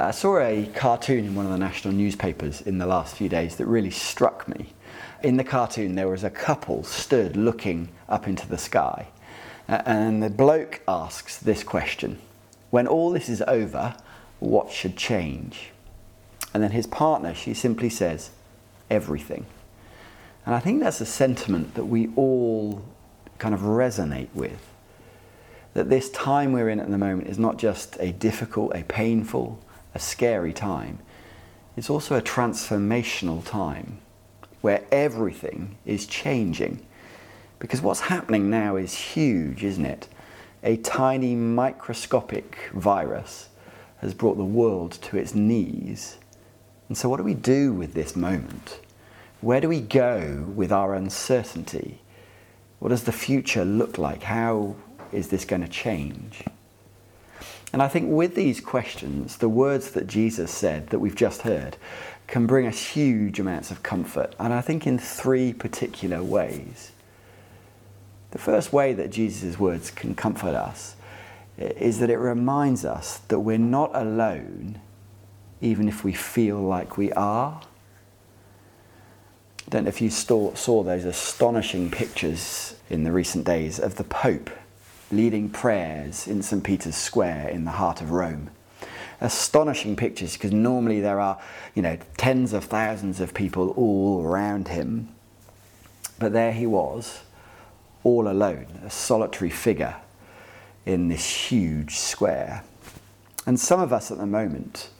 I saw a cartoon in one of the national newspapers in the last few days that really struck me. In the cartoon, there was a couple stood looking up into the sky, and the bloke asks this question: when all this is over, what should change? And then his partner, she simply says, everything. And I think that's a sentiment that we all kind of resonate with, that this time we're in at the moment is not just a difficult, a painful, a scary time. It's also a transformational time where everything is changing. Because what's happening now is huge, isn't it? A tiny microscopic virus has brought the world to its knees. And so what do we do with this moment? Where do we go with our uncertainty? What does the future look like? How is this going to change? And I think with these questions, the words that Jesus said that we've just heard can bring us huge amounts of comfort. And I think in three particular ways. The first way that Jesus' words can comfort us is that it reminds us that we're not alone, even if we feel like we are. I don't know if you saw those astonishing pictures in the recent days of the Pope leading prayers in St. Peter's Square in the heart of Rome. Astonishing pictures, because normally there are, tens of thousands of people all around him. But there he was, all alone, a solitary figure in this huge square. And some of us at the moment,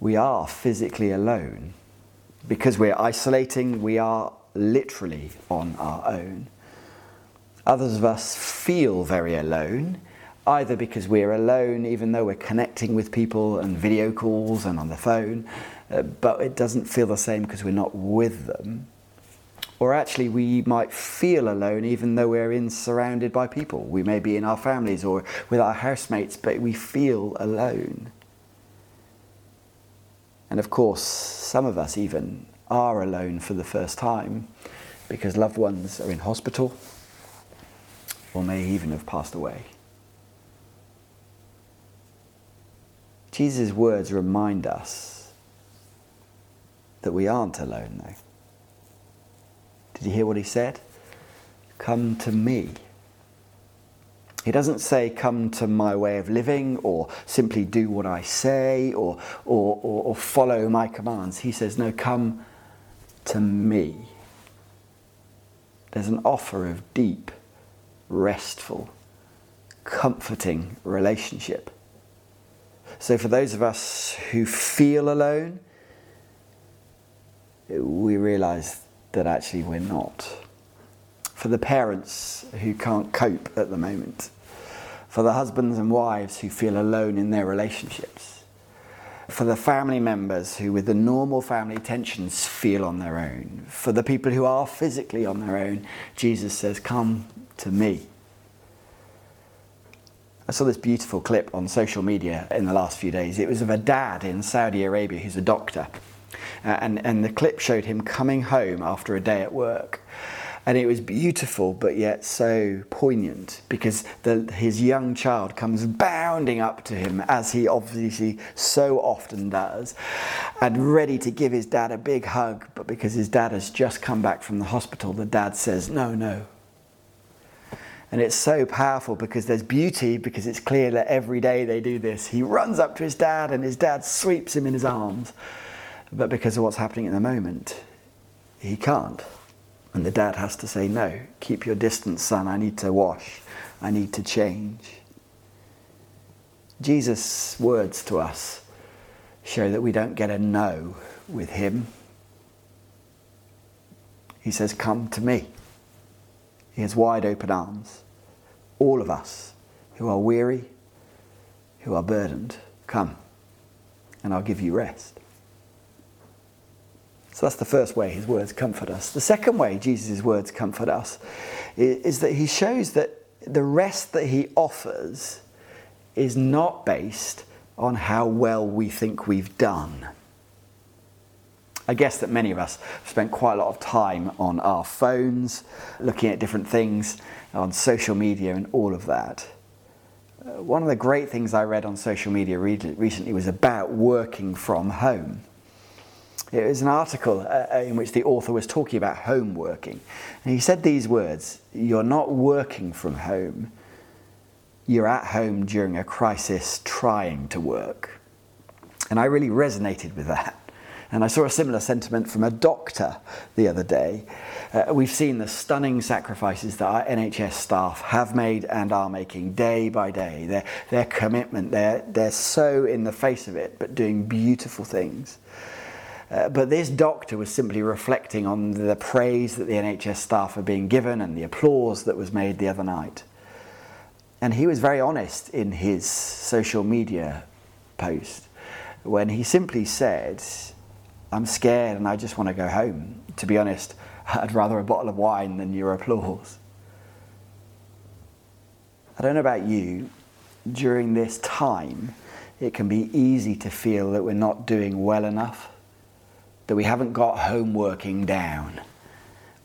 we are physically alone. Because we're isolating, we are literally on our own. Others of us feel very alone, either because we're alone even though we're connecting with people and video calls and on the phone, but it doesn't feel the same because we're not with them. Or actually we might feel alone even though we're surrounded by people. We may be in our families or with our housemates, but we feel alone. And of course, some of us even are alone for the first time because loved ones are in hospital, or may even have passed away. Jesus' words remind us that we aren't alone, though. Did you hear what he said? Come to me. He doesn't say, come to my way of living, or simply do what I say, or follow my commands. He says, no, come to me. There's an offer of deep, restful, comforting relationship. So for those of us who feel alone, we realise that actually we're not. For the parents who can't cope at the moment, for the husbands and wives who feel alone in their relationships, for the family members who with the normal family tensions feel on their own, for the people who are physically on their own, Jesus says, come to me. I saw this beautiful clip on social media in the last few days. It was of a dad in Saudi Arabia who's a doctor. And the clip showed him coming home after a day at work. And it was beautiful, but yet so poignant, because his young child comes bounding up to him, as he obviously so often does, and ready to give his dad a big hug. But because his dad has just come back from the hospital, the dad says, no. And it's so powerful because there's beauty, because it's clear that every day they do this. He runs up to his dad and his dad sweeps him in his arms. But because of what's happening at the moment, he can't. And the dad has to say, no, keep your distance, son. I need to wash. I need to change. Jesus' words to us show that we don't get a no with him. He says, come to me. He has wide open arms. All of us who are weary, who are burdened, come and I'll give you rest. So that's the first way his words comfort us. The second way Jesus' words comfort us is that he shows that the rest that he offers is not based on how well we think we've done. I guess that many of us have spent quite a lot of time on our phones, looking at different things, on social media and all of that. One of the great things I read on social media recently was about working from home. It was an article in which the author was talking about home working. And he said these words: you're not working from home, you're at home during a crisis trying to work. And I really resonated with that. And I saw a similar sentiment from a doctor the other day. We've seen the stunning sacrifices that our NHS staff have made and are making day by day. Their commitment, they're so in the face of it, but doing beautiful things. But this doctor was simply reflecting on the praise that the NHS staff are being given and the applause that was made the other night. And he was very honest in his social media post when he simply said, I'm scared and I just want to go home. To be honest, I'd rather a bottle of wine than your applause. I don't know about you, during this time, it can be easy to feel that we're not doing well enough, that we haven't got home working down,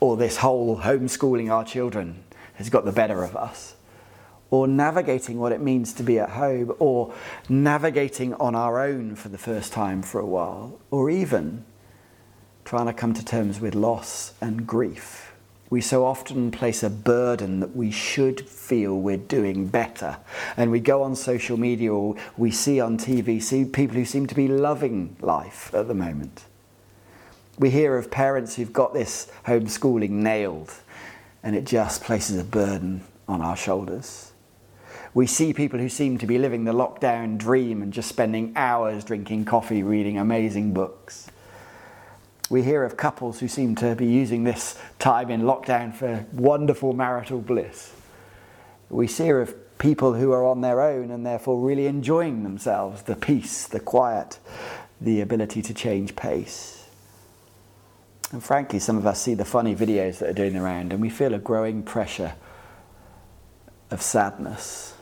or this whole homeschooling our children has got the better of us, or navigating what it means to be at home, or navigating on our own for the first time for a while, or even trying to come to terms with loss and grief. We so often place a burden that we should feel we're doing better. And we go on social media or we see on TV, see people who seem to be loving life at the moment. We hear of parents who've got this homeschooling nailed, and it just places a burden on our shoulders. We see people who seem to be living the lockdown dream and just spending hours drinking coffee, reading amazing books. We hear of couples who seem to be using this time in lockdown for wonderful marital bliss. We hear of people who are on their own and therefore really enjoying themselves, the peace, the quiet, the ability to change pace. And frankly, some of us see the funny videos that are doing around and we feel a growing pressure of sadness.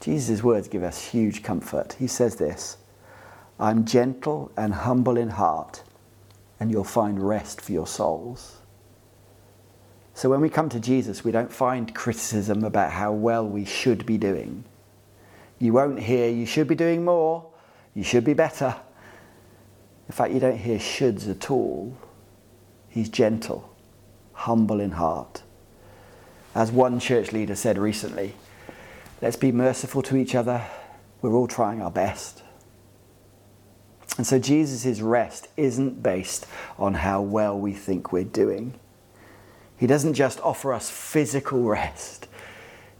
Jesus' words give us huge comfort. He says this: I'm gentle and humble in heart, and you'll find rest for your souls. So when we come to Jesus, we don't find criticism about how well we should be doing. You won't hear, you should be doing more, you should be better. In fact, you don't hear shoulds at all. He's gentle, humble in heart. As one church leader said recently, let's be merciful to each other. We're all trying our best. And so Jesus' rest isn't based on how well we think we're doing. He doesn't just offer us physical rest.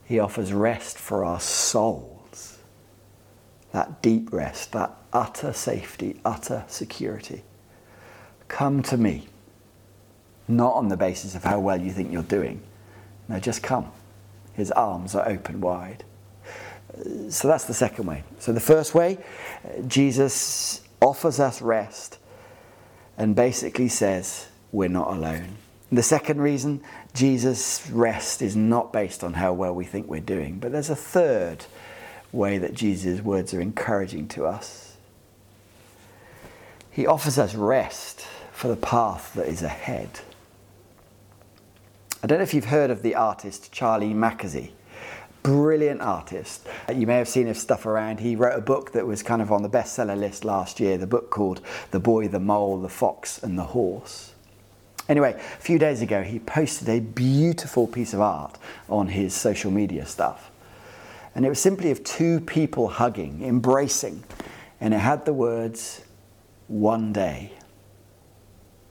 He offers rest for our souls. That deep rest, that utter safety, utter security. Come to me, not on the basis of how well you think you're doing. No, just come. His arms are open wide. So that's the second way. So the first way, Jesus offers us rest and basically says we're not alone. The second reason, Jesus' rest is not based on how well we think we're doing. But there's a third way that Jesus' words are encouraging to us. He offers us rest for the path that is ahead. I don't know if you've heard of the artist Charlie Mackesy. Brilliant artist. You may have seen his stuff around. He wrote a book that was kind of on the bestseller list last year, the book called The Boy, the Mole, the Fox and the Horse. Anyway, a few days ago, he posted a beautiful piece of art on his social media stuff. And it was simply of two people hugging, embracing. And it had the words, one day.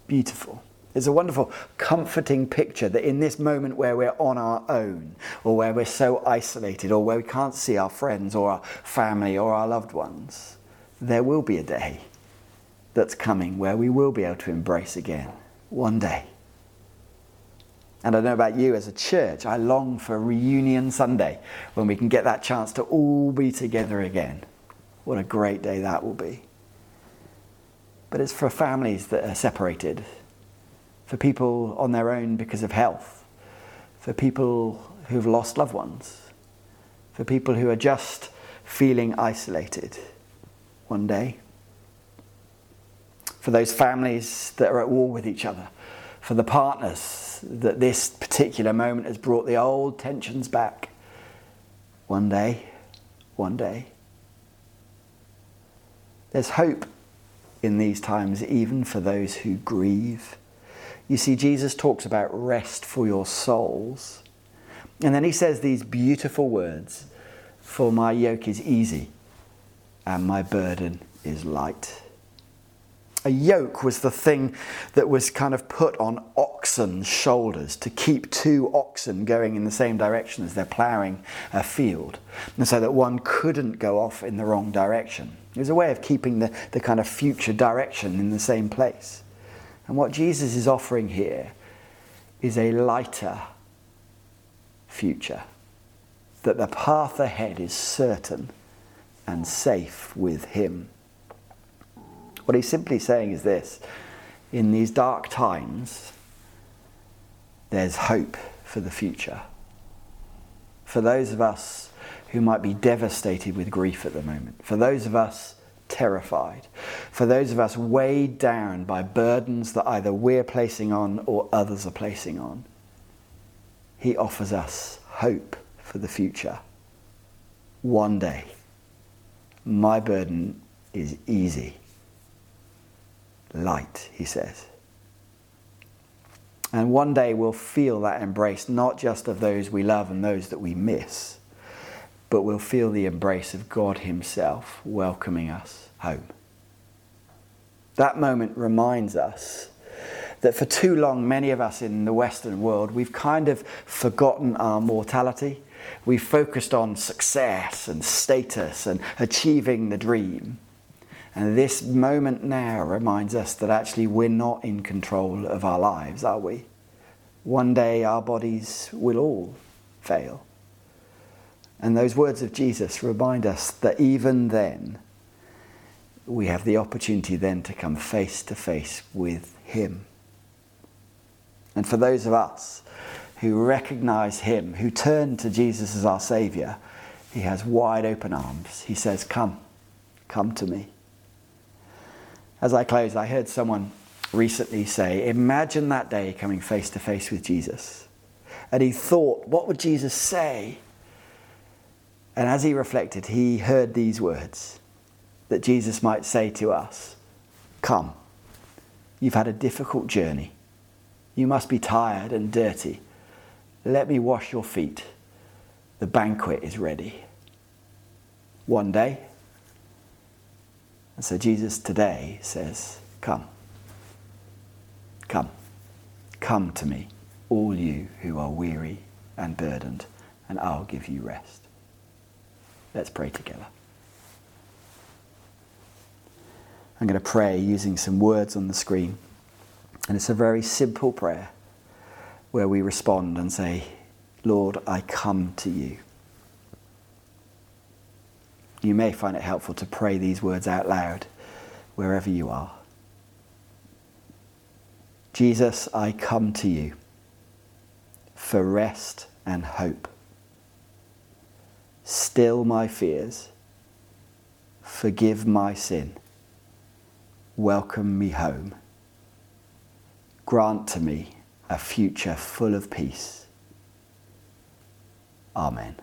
Beautiful. It's a wonderful, comforting picture that in this moment where we're on our own, or where we're so isolated, or where we can't see our friends or our family or our loved ones, there will be a day that's coming where we will be able to embrace again. One day. And I don't know about you, as a church, I long for Reunion Sunday, when we can get that chance to all be together again. What a great day that will be. but it's for families that are separated, for people on their own because of health, for people who've lost loved ones, for people who are just feeling isolated one day, for those families that are at war with each other, for the partners that this particular moment has brought the old tensions back one day. There's hope in these times, even for those who grieve. You see, Jesus talks about rest for your souls. And then he says these beautiful words, "For my yoke is easy and my burden is light." A yoke was the thing that was kind of put on oxen's shoulders to keep two oxen going in the same direction as they're ploughing a field, and so that one couldn't go off in the wrong direction. It was a way of keeping the kind of future direction in the same place. And what Jesus is offering here is a lighter future, that the path ahead is certain and safe with him. What he's simply saying is this: in these dark times, there's hope for the future. For those of us who might be devastated with grief at the moment, for those of us terrified, for those of us weighed down by burdens that either we're placing on or others are placing on, he offers us hope for the future. One day, my burden is easy. Light, he says. And one day we'll feel that embrace, not just of those we love and those that we miss, but we'll feel the embrace of God himself welcoming us home. That moment reminds us that for too long, many of us in the Western world, we've kind of forgotten our mortality. We've focused on success and status and achieving the dream. And this moment now reminds us that actually we're not in control of our lives, are we? One day our bodies will all fail. And those words of Jesus remind us that even then, we have the opportunity then to come face to face with him. And for those of us who recognize him, who turn to Jesus as our Saviour, he has wide open arms. He says, come to me. As I close, I heard someone recently say, imagine that day coming face to face with Jesus. And he thought, what would Jesus say? And as he reflected, he heard these words that Jesus might say to us: come, you've had a difficult journey. You must be tired and dirty. Let me wash your feet. The banquet is ready. One day. And so Jesus today says, come to me, all you who are weary and burdened, and I'll give you rest. Let's pray together. I'm going to pray using some words on the screen. And it's a very simple prayer where we respond and say, Lord, I come to you. You may find it helpful to pray these words out loud wherever you are. Jesus, I come to you for rest and hope. Still my fears. Forgive my sin. Welcome me home. Grant to me a future full of peace. Amen.